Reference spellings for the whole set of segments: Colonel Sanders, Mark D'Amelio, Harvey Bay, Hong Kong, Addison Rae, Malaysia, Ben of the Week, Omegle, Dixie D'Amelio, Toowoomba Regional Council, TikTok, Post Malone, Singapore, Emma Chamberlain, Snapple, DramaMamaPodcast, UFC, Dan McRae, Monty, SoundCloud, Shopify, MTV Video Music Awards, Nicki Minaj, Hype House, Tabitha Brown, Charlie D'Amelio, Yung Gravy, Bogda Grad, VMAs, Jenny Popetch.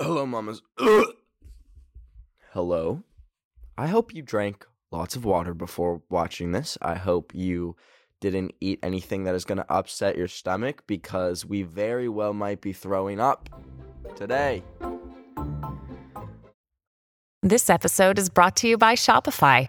Hello, mamas. Hello. I hope you drank lots of water before watching this. I hope you didn't eat anything that is going to upset your stomach, because we very well might be throwing up today. This episode is brought to you by Shopify.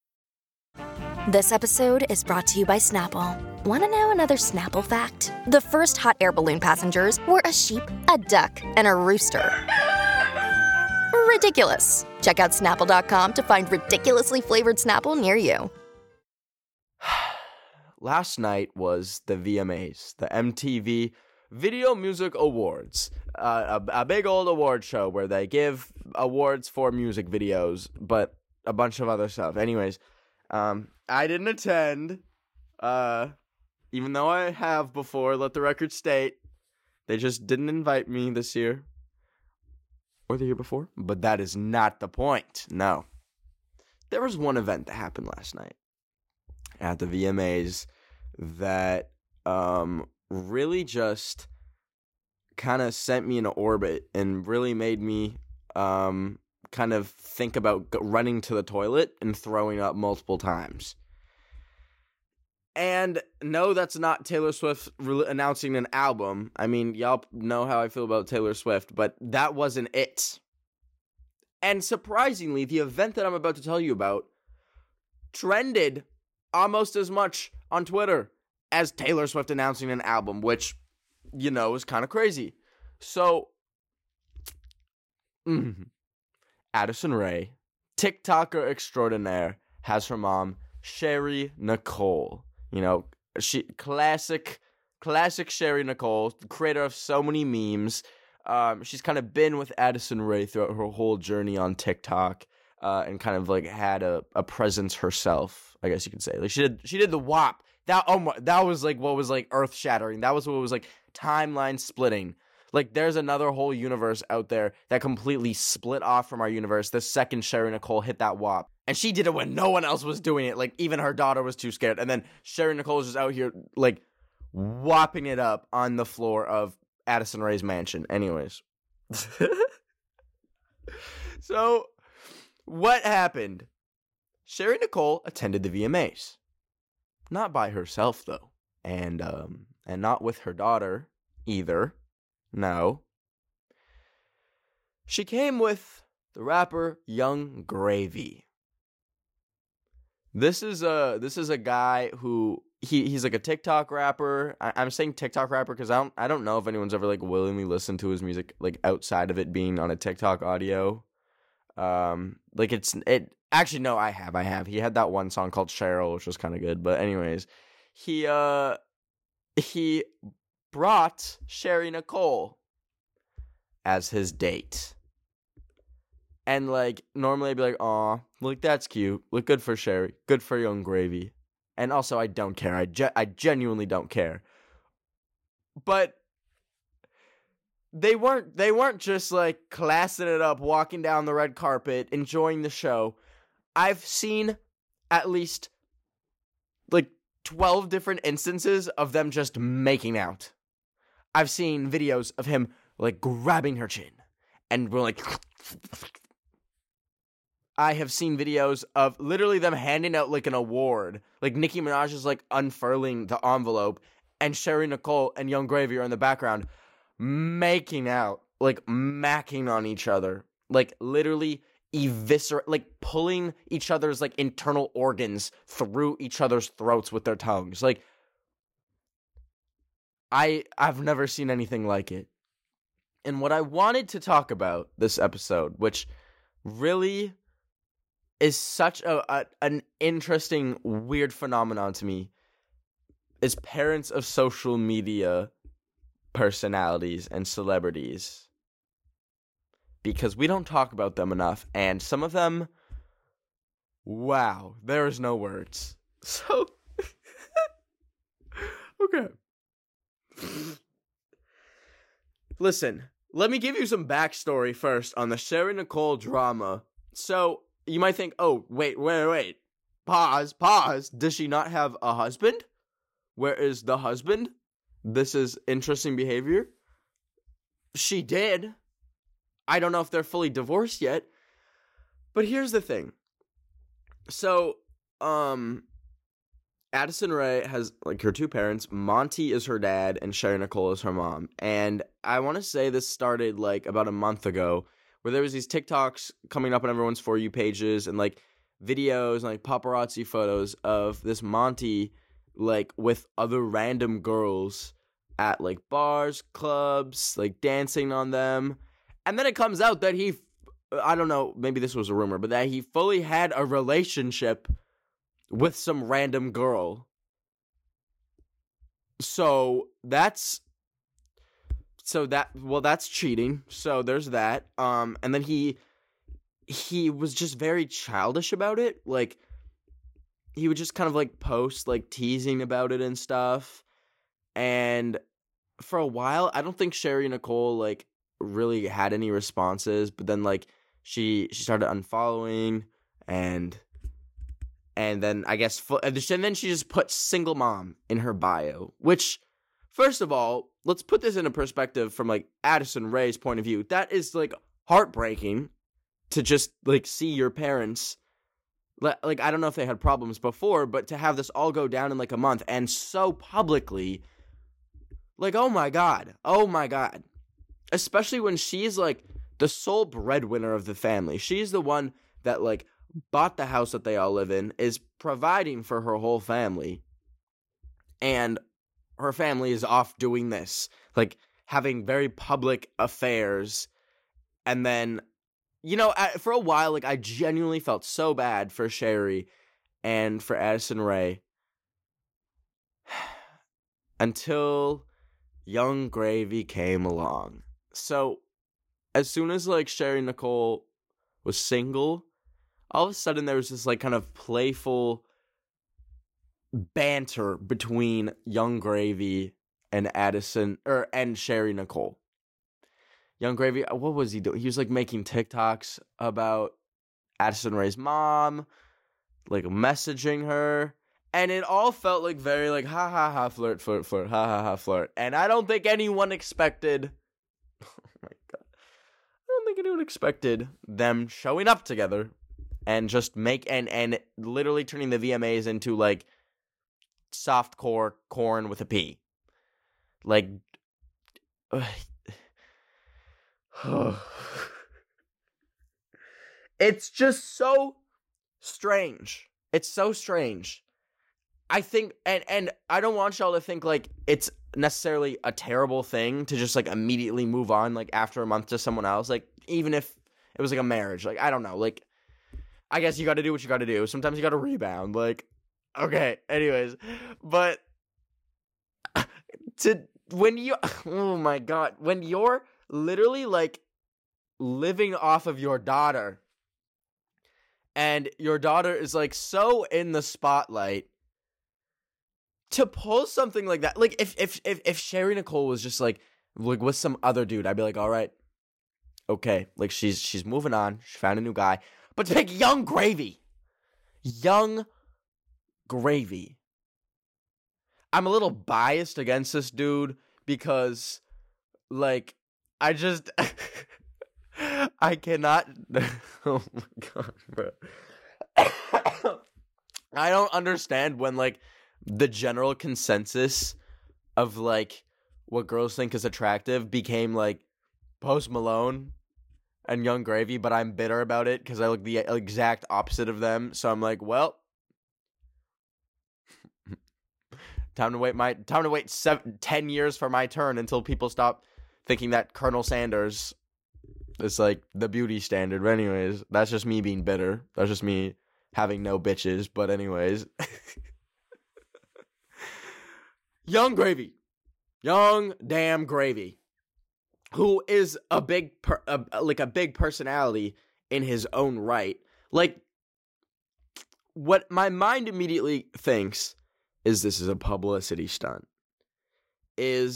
This episode is brought to you by Snapple. Want to know another Snapple fact? The first hot air balloon passengers were a sheep, a duck, and a rooster. Ridiculous. Check out Snapple.com to find ridiculously flavored Snapple near you. Last night was the VMAs, the MTV Video Music Awards, a big old award show where they give awards for music videos, but a bunch of other stuff. Anyways, I didn't attend, even though I have before, let the record state. They just didn't invite me this year or the year before, but that is not the point. No. There was one event that happened last night at the VMAs that really just kind of sent me in an orbit and really made me kind of think about running to the toilet and throwing up multiple times. And no, that's not Taylor Swift announcing an album. I mean, y'all know how I feel about Taylor Swift, but that wasn't it. And surprisingly, the event that I'm about to tell you about trended almost as much on Twitter as Taylor Swift announcing an album, which, you know, is kind of crazy. So, Addison Rae, TikToker extraordinaire, has her mom, Sherry Nicole. You know, she classic Sherry Nicole, creator of so many memes. She's kind of been with Addison Rae throughout her whole journey on TikTok, and kind of like had a presence herself, I guess you could say. Like she did the WAP. That was like what was like earth shattering. That was what was like timeline splitting. Like, there's another whole universe out there that completely split off from our universe the second Sherry Nicole hit that WAP. And she did it when no one else was doing it. Like, even her daughter was too scared. And then Sherry Nicole is just out here, like, whopping it up on the floor of Addison Rae's mansion. Anyways. So, what happened? Sherry Nicole attended the VMAs. Not by herself, though. And not with her daughter, either. No. She came with the rapper Yung Gravy. This is a guy who he's like a TikTok rapper. I'm saying TikTok rapper because I don't know if anyone's ever like willingly listened to his music like outside of it being on a TikTok audio. I have. He had that one song called Cheryl, which was kind of good. But anyways, he brought Sherry Nicole as his date. And, like, normally I'd be like, aw, look, that's cute. Look, good for Sherry. Good for Yung Gravy. And also, I don't care. I genuinely don't care. But they weren't just, like, classing it up, walking down the red carpet, enjoying the show. I've seen at least, like, 12 different instances of them just making out. I've seen videos of him, like, grabbing her chin. And we're like... I have seen videos of literally them handing out, like, an award. Like, Nicki Minaj is, like, unfurling the envelope. And Sherry Nicole and Yung Gravy are in the background making out. like macking on each other, like literally like pulling each other's like internal organs through each other's throats with their tongues. Like I've never seen anything like it. And what I wanted to talk about this episode, which really is such an interesting, weird phenomenon to me, is parents of social media personalities and celebrities, because we don't talk about them enough, and some of them, wow, there is no words. So, okay. Listen, let me give you some backstory first on the Sherry Nicole drama. So, you might think, oh, wait, pause, does she not have a husband? Where is the husband? This is interesting behavior. She did. I don't know if they're fully divorced yet, but here's the thing. So, Addison Rae has, like, her two parents. Monty is her dad, and Sherry Nicole is her mom. And I want to say this started, like, about a month ago, where there was these TikToks coming up on everyone's For You pages and, like, videos and, like, paparazzi photos of this Monty, like, with other random girls at, like, bars, clubs, like, dancing on them. And then it comes out that he, I don't know, maybe this was a rumor, but that he fully had a relationship with some random girl. That's cheating. So there's that. And then he was just very childish about it. Like, he would just kind of, like, post, like, teasing about it and stuff. And for a while, I don't think Sherry Nicole, like, really had any responses, but then, like, she started unfollowing, and then I guess and then she just put single mom in her bio, which, first of all, let's put this into perspective from, like, Addison Rae's point of view. That is, like, heartbreaking to just, like, see your parents, like, I don't know if they had problems before, but to have this all go down in, like, a month and so publicly, like, oh my god. Especially when she's, like, the sole breadwinner of the family. She's the one that, like, bought the house that they all live in, is providing for her whole family. And her family is off doing this, like, having very public affairs. And then, you know, for a while, like, I genuinely felt so bad for Sherry and for Addison Rae. Until Yung Gravy came along. So, as soon as, like, Sherry Nicole was single, all of a sudden there was this, like, kind of playful banter between Yung Gravy and and Sherry Nicole. Yung Gravy, what was he doing? He was, like, making TikToks about Addison Rae's mom, like, messaging her. And it all felt, like, very, like, ha-ha-ha, flirt, ha-ha-ha, flirt. And I don't think anyone expected... them showing up together and just and literally turning the VMAs into, like, softcore corn with a P. Like, it's just so strange. It's so strange. I think, and I don't want y'all to think, like, it's necessarily a terrible thing to just, like, immediately move on, like, after a month to someone else. Like, even if it was, like, a marriage. Like, I don't know. Like, I guess you gotta do what you gotta do. Sometimes you gotta rebound. Like, okay. Anyways. But oh my God. When you're literally, like, living off of your daughter, and your daughter is, like, so in the spotlight, to pull something like that, like, if Sherry Nicole was just, like, with some other dude, I'd be like, all right, okay, like, she's moving on, she found a new guy, but to pick Yung Gravy, I'm a little biased against this dude, because, like, I just, I cannot, oh my God, bro, I don't understand when, like, the general consensus of, like, what girls think is attractive became, like, Post Malone and Yung Gravy, but I'm bitter about it because I look the exact opposite of them. So I'm like, well, time to wait 10 years for my turn until people stop thinking that Colonel Sanders is like the beauty standard. But anyways, that's just me being bitter. That's just me having no bitches. But anyways, Yung Gravy, Yung damn Gravy, who is a big, a big personality in his own right. Like, what my mind immediately thinks is this is a publicity stunt. I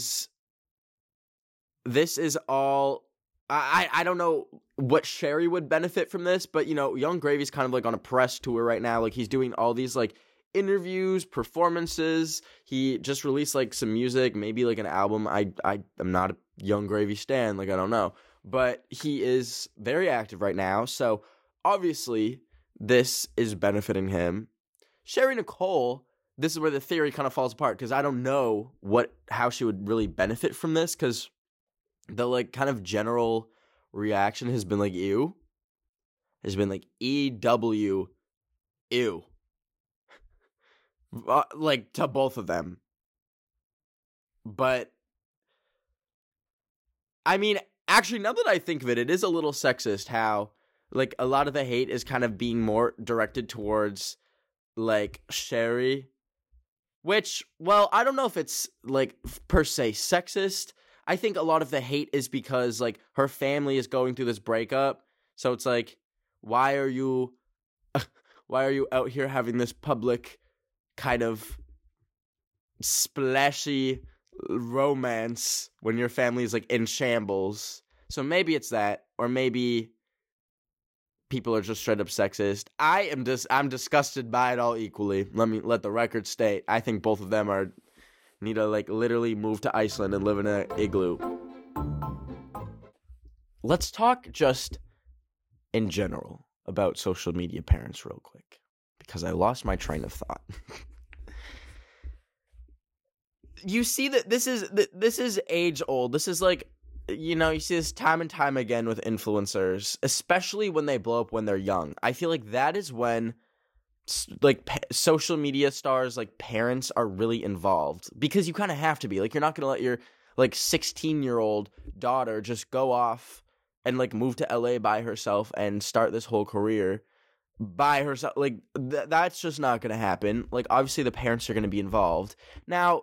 don't know what Sherry would benefit from this, but, you know, Yung Gravy's kind of like on a press tour right now. Like, he's doing all these like interviews, performances. He just released like some music, maybe like an album. I am not a Yung Gravy stan. Like, I don't know, but he is very active right now. So obviously this is benefiting him. Sherry Nicole, this is where the theory kind of falls apart, because I don't know how she would really benefit from this, because the, like, kind of general reaction has been, like, ew. Has been, like, E-W, ew. Like, to both of them. But, I mean, actually, now that I think of it, it is a little sexist how, like, a lot of the hate is kind of being more directed towards, like, Sherry. Which, well, I don't know if it's, like, per se sexist. I think a lot of the hate is because, like, her family is going through this breakup. So it's like, why are you out here having this public kind of splashy romance when your family is, like, in shambles? So maybe it's that, or maybe people are just straight up sexist. I'm disgusted by it all equally. Let the record state. I think both of them need to, like, literally move to Iceland and live in an igloo. Let's talk just in general about social media parents real quick, because I lost my train of thought. You see that this is age old. This is like, you know, you see this time and time again with influencers, especially when they blow up when they're young. I feel like that is when, like, social media stars, like, parents are really involved, because you kind of have to be. Like, you're not going to let your, like, 16-year-old daughter just go off and, like, move to LA by herself and start this whole career by herself. Like, that's just not going to happen. Like, obviously the parents are going to be involved. Now,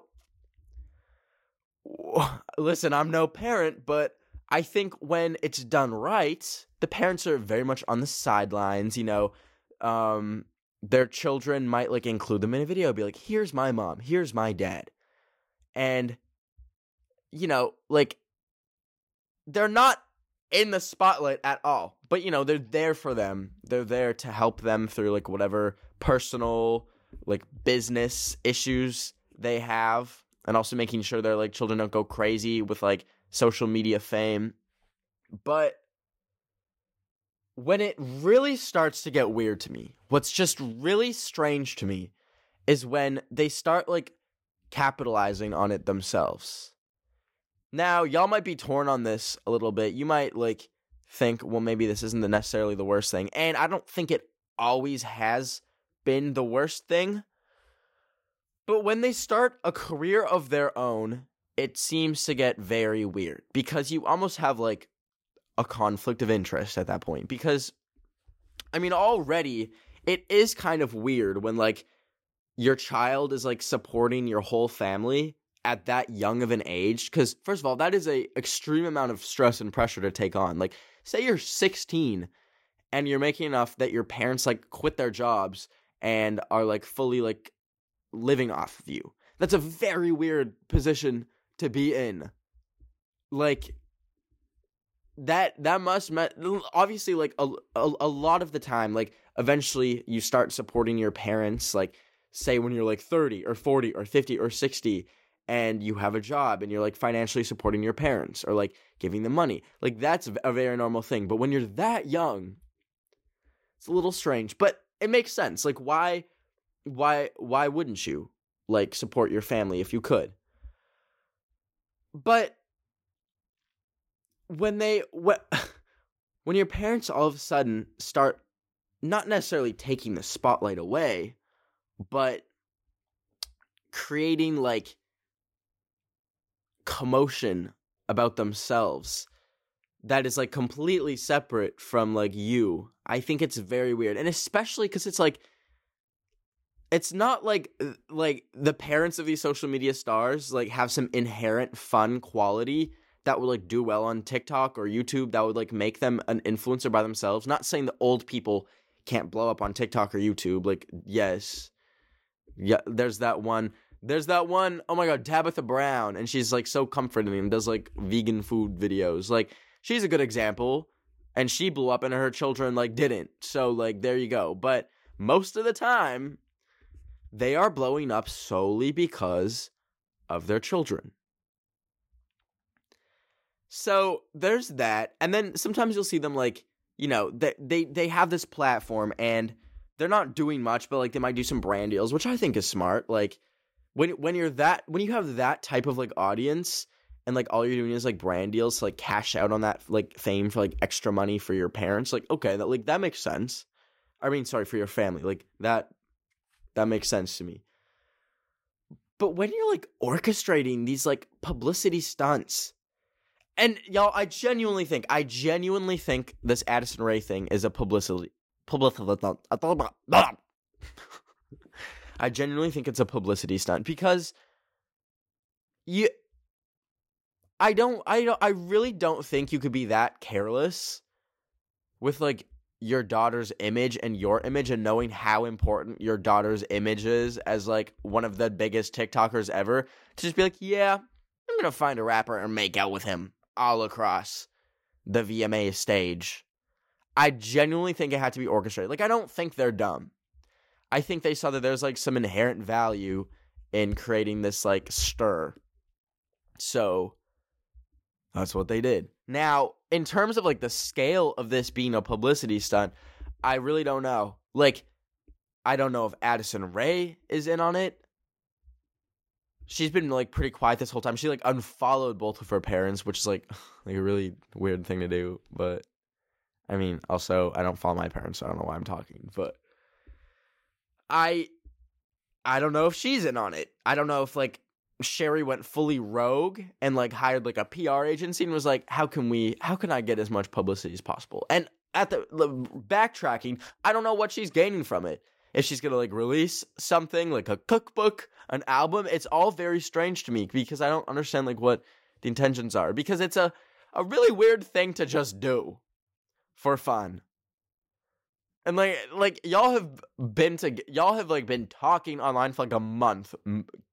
listen, I'm no parent, but I think when it's done right, the parents are very much on the sidelines, you know, their children might, like, include them in a video, be like, here's my mom, here's my dad. And, you know, like, they're not in the spotlight at all, but, you know, they're there for them. They're there to help them through, like, whatever personal, like, business issues they have, and also making sure their, like, children don't go crazy with, like, social media fame. But when it really starts to get weird to me, what's just really strange to me is when they start, like, capitalizing on it themselves. Now, y'all might be torn on this a little bit. You might, like, think, well, maybe this isn't necessarily the worst thing. And I don't think it always has been the worst thing. But when they start a career of their own, it seems to get very weird, because you almost have, like, a conflict of interest at that point, because, I mean, already it is kind of weird when, like, your child is, like, supporting your whole family at that young of an age, because, first of all, that is a extreme amount of stress and pressure to take on. Like, say you're 16 and you're making enough that your parents, like, quit their jobs and are, like, fully, like, living off of you. That's a very weird position to be in. Like, That must, obviously, like, a lot of the time, like, eventually you start supporting your parents, like, say when you're, like, 30 or 40 or 50 or 60, and you have a job and you're, like, financially supporting your parents or, like, giving them money. Like, that's a very normal thing. But when you're that young, it's a little strange, but it makes sense. Like, why wouldn't you, like, support your family if you could? But when your parents all of a sudden start not necessarily taking the spotlight away, but creating like commotion about themselves that is like completely separate from like you. I think it's very weird. And especially because it's like, it's not like the parents of these social media stars like have some inherent fun quality that would like do well on TikTok or YouTube that would like make them an influencer by themselves. Not saying that old people can't blow up on TikTok or YouTube. Like, yes. Yeah, there's that one. Oh my God, Tabitha Brown. And she's like so comforting and does like vegan food videos. Like, she's a good example. And she blew up and her children like didn't. So like, there you go. But most of the time, they are blowing up solely because of their children. So there's that. And then sometimes you'll see them like, you know, they have this platform and they're not doing much, but like they might do some brand deals, which I think is smart. Like when you have that type of like audience and like all you're doing is like brand deals to like cash out on that like fame for like extra money for your parents, like, okay, that like that makes sense. I mean, sorry, for your family, like that makes sense to me. But when you're, like, orchestrating these, like, publicity stunts, and, y'all, I genuinely think this Addison Rae thing is a I genuinely think it's a publicity stunt because I really don't think you could be that careless with, like, your daughter's image and your image and knowing how important your daughter's image is as like one of the biggest TikTokers ever to just be like, yeah, I'm going to find a rapper and make out with him all across the VMA stage. I genuinely think it had to be orchestrated. Like, I don't think they're dumb. I think they saw that there's like some inherent value in creating this like stir. So that's what they did. Now, in terms of, like, the scale of this being a publicity stunt, I really don't know. Like, I don't know if Addison Rae is in on it. She's been, like, pretty quiet this whole time. She, like, unfollowed both of her parents, which is, like a really weird thing to do. But, I mean, also, I don't follow my parents, so I don't know why I'm talking. But I don't know if she's in on it. I don't know if, like, Sherry went fully rogue and like hired like a PR agency and was like, how can I get as much publicity as possible? And at the backtracking, I don't know what she's gaining from it. If she's gonna like release something like a cookbook, an album, it's all very strange to me because I don't understand like what the intentions are, because it's a really weird thing to just do for fun. And like y'all have been talking online for like a month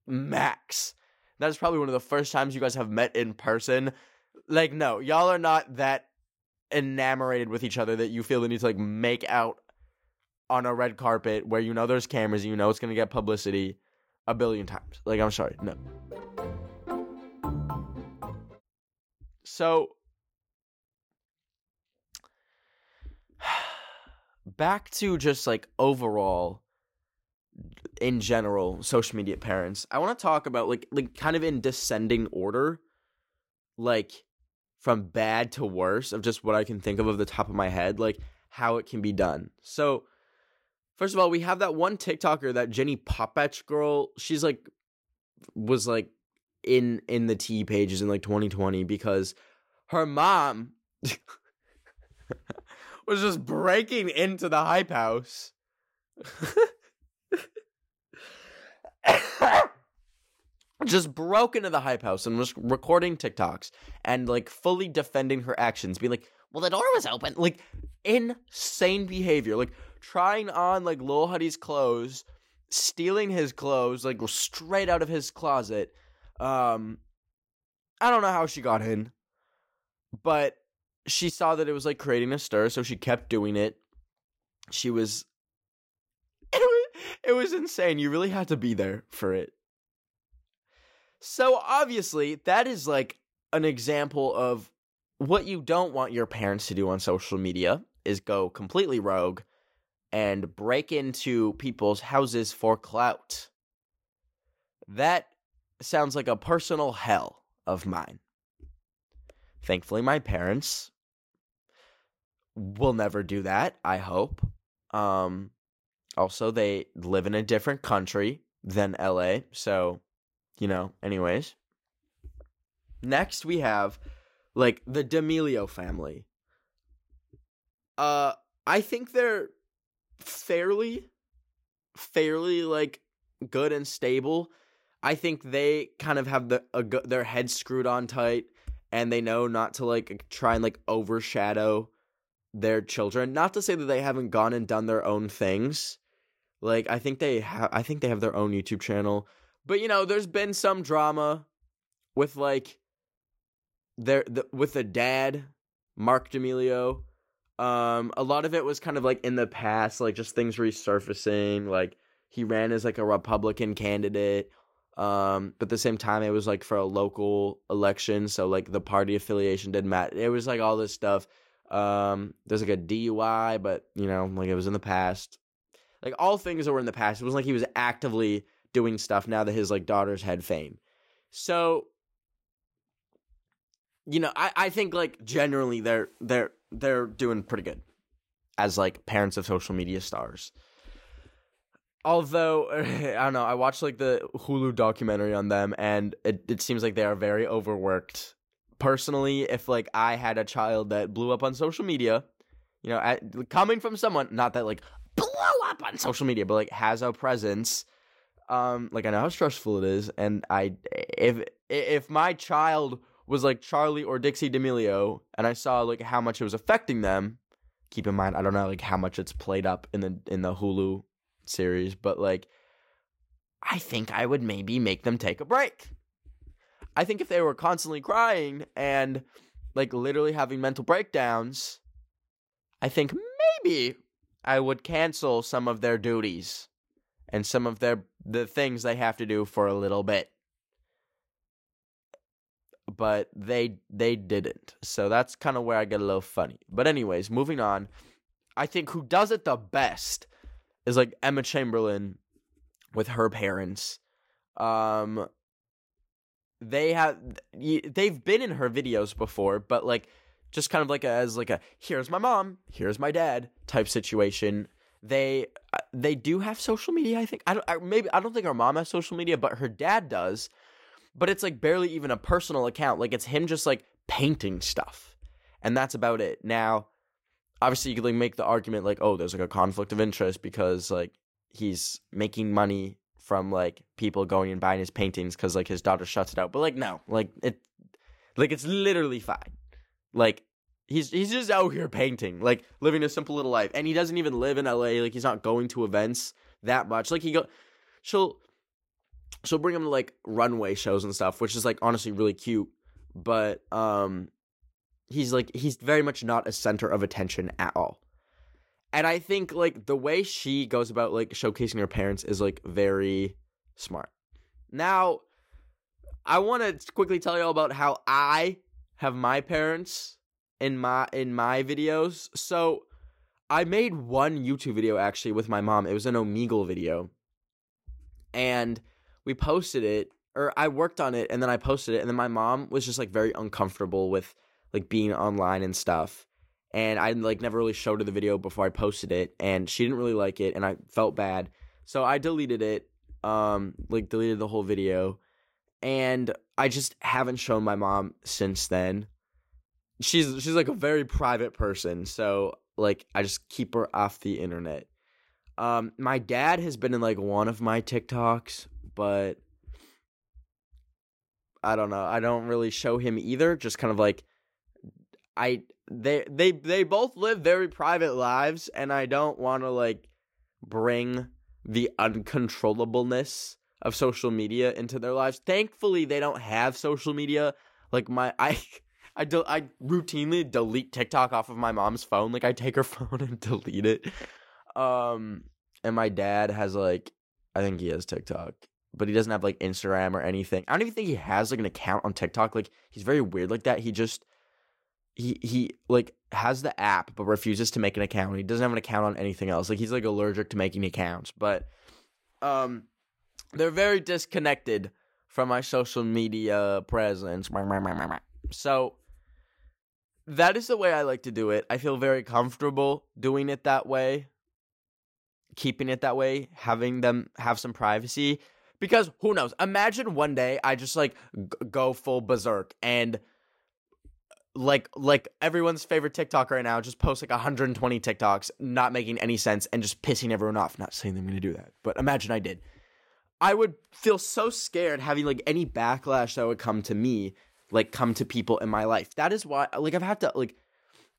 max. That's probably one of the first times you guys have met in person. Like, no, y'all are not that enamored with each other that you feel the need to like make out on a red carpet where you know there's cameras and you know it's gonna get publicity a billion times. Like, I'm sorry, no. So back to just like overall, in general, social media parents. I want to talk about like kind of in descending order, like from bad to worse of just what I can think of the top of my head, like how it can be done. So first of all, we have that one TikToker, that Jenny Popetch girl. She's like was like in the T pages in like 2020 because her mom was just breaking into the Hype House. Just broke into the Hype House and was recording TikToks and like fully defending her actions, being like, well, the door was open. Like, insane behavior. Like, trying on like Lil Huddy's clothes, stealing his clothes, like straight out of his closet. I don't know how she got in, but she saw that it was like creating a stir, so she kept doing it. It was insane. You really had to be there for it. So obviously, that is like an example of what you don't want your parents to do on social media, is go completely rogue and break into people's houses for clout. That sounds like a personal hell of mine. Thankfully, my parents will never do that, I hope. Also, they live in a different country than LA, so, you know, anyways. Next, we have, like, the D'Amelio family. I think they're fairly, like, good and stable. I think they kind of have their heads screwed on tight, and they know not to, like, try and, like, overshadow their children. Not to say that they haven't gone and done their own things. Like, I think they have their own YouTube channel. But, you know, there's been some drama with, like, with the dad, Mark D'Amelio. A lot of it was kind of, like, in the past, like, just things resurfacing. Like, he ran as, like, a Republican candidate. But at the same time, it was, like, for a local election, so, like, the party affiliation didn't matter. It was, like, all this stuff. There's, like, a DUI, but, you know, like, it was in the past. Like, all things that were in the past. It wasn't like he was actively doing stuff now that his, like, daughters had fame. So, you know, I think, like, generally they're doing pretty good as, like, parents of social media stars. Although, I don't know, I watched, like, the Hulu documentary on them, and it seems like they are very overworked. Personally, if, like, I had a child that blew up on social media, you know, coming from someone, not that, like, blew up on social media, but, like, has a presence, like, I know how stressful it is, and if my child was, like, Charlie or Dixie D'Amelio, and I saw, like, how much it was affecting them, keep in mind, I don't know, like, how much it's played up in the Hulu series, but, like, I think I would maybe make them take a break. I think if they were constantly crying and, like, literally having mental breakdowns, I think maybe I would cancel some of their duties and some of the things they have to do for a little bit. But they didn't. So that's kind of where I get a little funny. But anyways, moving on. I think who does it the best is, like, Emma Chamberlain with her parents. They've been in her videos before, but, like, just kind of, like, as here's my mom, here's my dad type situation. They do have social media, I think. I don't think her mom has social media, but her dad does. But it's, like, barely even a personal account. Like, it's him just, like, painting stuff, and that's about it. Now, obviously, you could, like, make the argument, like, oh, there's, like, a conflict of interest because, like, he's making money from, like, people going and buying his paintings because, like, his daughter shuts it out. But, like, no. Like, it's literally fine. Like, he's just out here painting. Like, living a simple little life. And he doesn't even live in LA. Like, he's not going to events that much. Like, she'll bring him to, like, runway shows and stuff, which is, like, honestly really cute. But, he's very much not a center of attention at all. And I think, like, the way she goes about, like, showcasing her parents is, like, very smart. Now, I want to quickly tell y'all about how I have my parents in my videos. So, I made one YouTube video, actually, with my mom. It was an Omegle video. And we posted it, or I worked on it, and then I posted it. And then my mom was just, like, very uncomfortable with, like, being online and stuff, and I, like, never really showed her the video before I posted it, and she didn't really like it, and I felt bad, so I deleted it, deleted the whole video, and I just haven't shown my mom since then. She's like a very private person, so, like, I just keep her off the internet. My dad has been in, like, one of my TikToks, but I don't know, I don't really show him either, just kind of, like, they both live very private lives, and I don't want to, like, bring the uncontrollableness of social media into their lives. Thankfully, they don't have social media. Like, I routinely delete TikTok off of my mom's phone. Like, I take her phone and delete it. And my dad has, like, I think he has TikTok, but he doesn't have, like, Instagram or anything. I don't even think he has, like, an account on TikTok. Like, he's very weird like that. He just He like, has the app but refuses to make an account. He doesn't have an account on anything else. Like, he's, like, allergic to making accounts. But they're very disconnected from my social media presence. So That is the way I like to do it. I feel very comfortable doing it that way, keeping it that way, having them have some privacy. Because who knows? Imagine one day I just like go full berserk and like everyone's favorite TikTok right now, just post like 120 TikToks, not making any sense and just pissing everyone off. Not saying I'm going to do that, but imagine I did. I would feel so scared having like any backlash that would come to me, like come to people in my life. That is why like I've had to like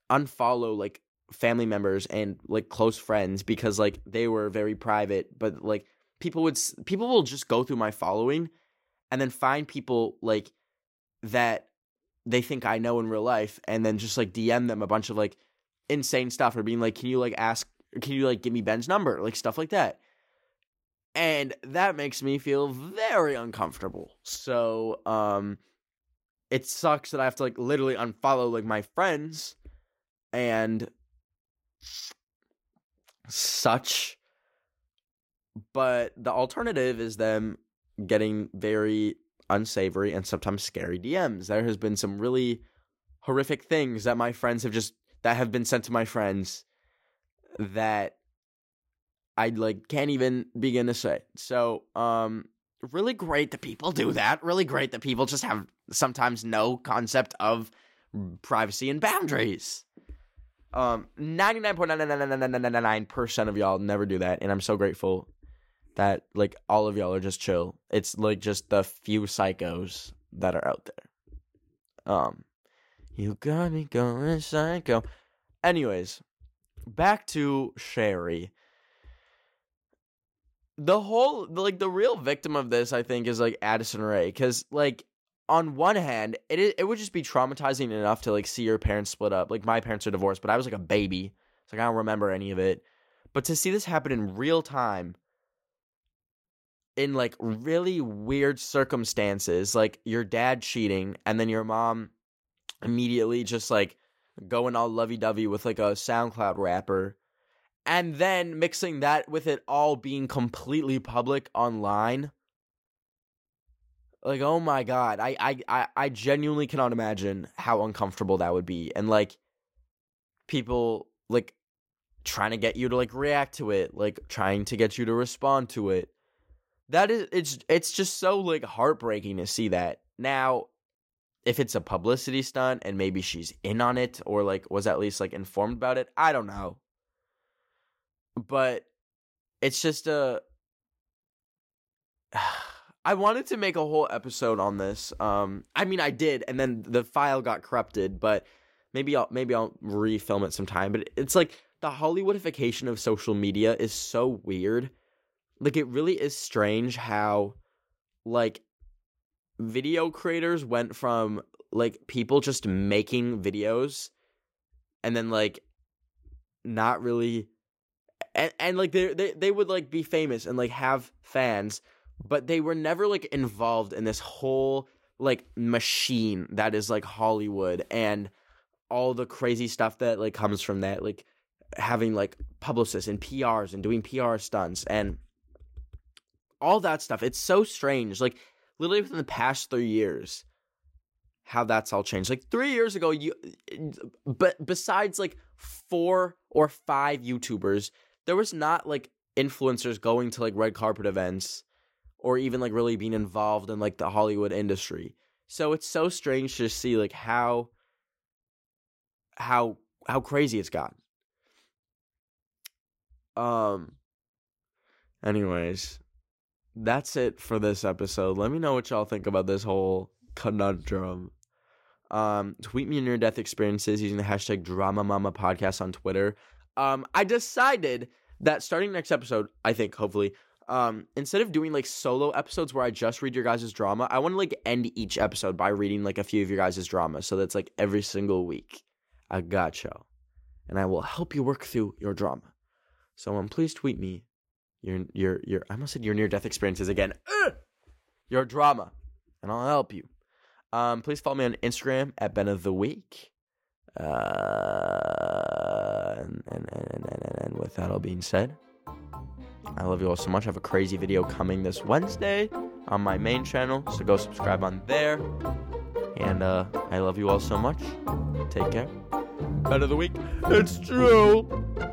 unfollow like family members and like close friends because like they were very private, but like people will just go through my following and then find people like that they think I know in real life and then just like DM them a bunch of like insane stuff or being like, can you give me Ben's number? Like stuff like that. And that makes me feel very uncomfortable. So, it sucks that I have to like literally unfollow like my friends and such. But the alternative is them getting very unsavory and sometimes scary DMs. There has been some really horrific things that my friends have been sent to my friends that I like can't even begin to say. So, really great that people do that. Really great that people just have sometimes no concept of privacy and boundaries. 99.99999% of y'all never do that, and I'm so grateful that like all of y'all are just chill. It's like just the few psychos that are out there. You got me going psycho. Anyways, back to Sherry. The whole like the real victim of this, I think, is like Addison Rae, because like on one hand, it would just be traumatizing enough to like see your parents split up. Like my parents are divorced, but I was like a baby, so like, I don't remember any of it. But to see this happen in real time, in like really weird circumstances, like your dad cheating and then your mom immediately just like going all lovey-dovey with like a SoundCloud rapper. And then mixing that with it all being completely public online. Like, oh my God. I genuinely cannot imagine how uncomfortable that would be. And, like, people, like, trying to get you to, like, react to it. Like, trying to get you to respond to it. That is, it's just so, like, heartbreaking to see that. Now, if it's a publicity stunt and maybe she's in on it or, like, was at least, like, informed about it, I don't know. But it's just a – I wanted to make a whole episode on this. I mean, I did, and then the file got corrupted, but maybe I'll refilm it sometime. But it's like the Hollywoodification of social media is so weird. Like it really is strange how like video creators went from like people just making videos and then like not really – And like they would like be famous and like have fans, but they were never like involved in this whole like machine that is like Hollywood and all the crazy stuff that like comes from that, like having like publicists and PRs and doing PR stunts and all that stuff. It's so strange, like literally within the past 3 years, how that's all changed. Like 3 years ago, but besides like 4 or 5 YouTubers. There was not, like, influencers going to, like, red carpet events or even, like, really being involved in, like, the Hollywood industry. So it's so strange to see, like, how crazy it's gotten. Anyways, that's it for this episode. Let me know what y'all think about this whole conundrum. Tweet me your near-death experiences using the hashtag DramaMamaPodcast on Twitter. I decided that starting next episode, I think, hopefully, instead of doing, like, solo episodes where I just read your guys' drama, I want to, like, end each episode by reading, like, a few of your guys' drama. So that's, like, every single week. I got you. And I will help you work through your drama. So, please tweet me your I almost said your near-death experiences again. Your drama. And I'll help you. Please follow me on Instagram at Ben of the Week. And with that all being said, I love you all so much. I have a crazy video coming this Wednesday on my main channel, so go subscribe on there. And I love you all so much. Take care. Ben of the Week. It's true.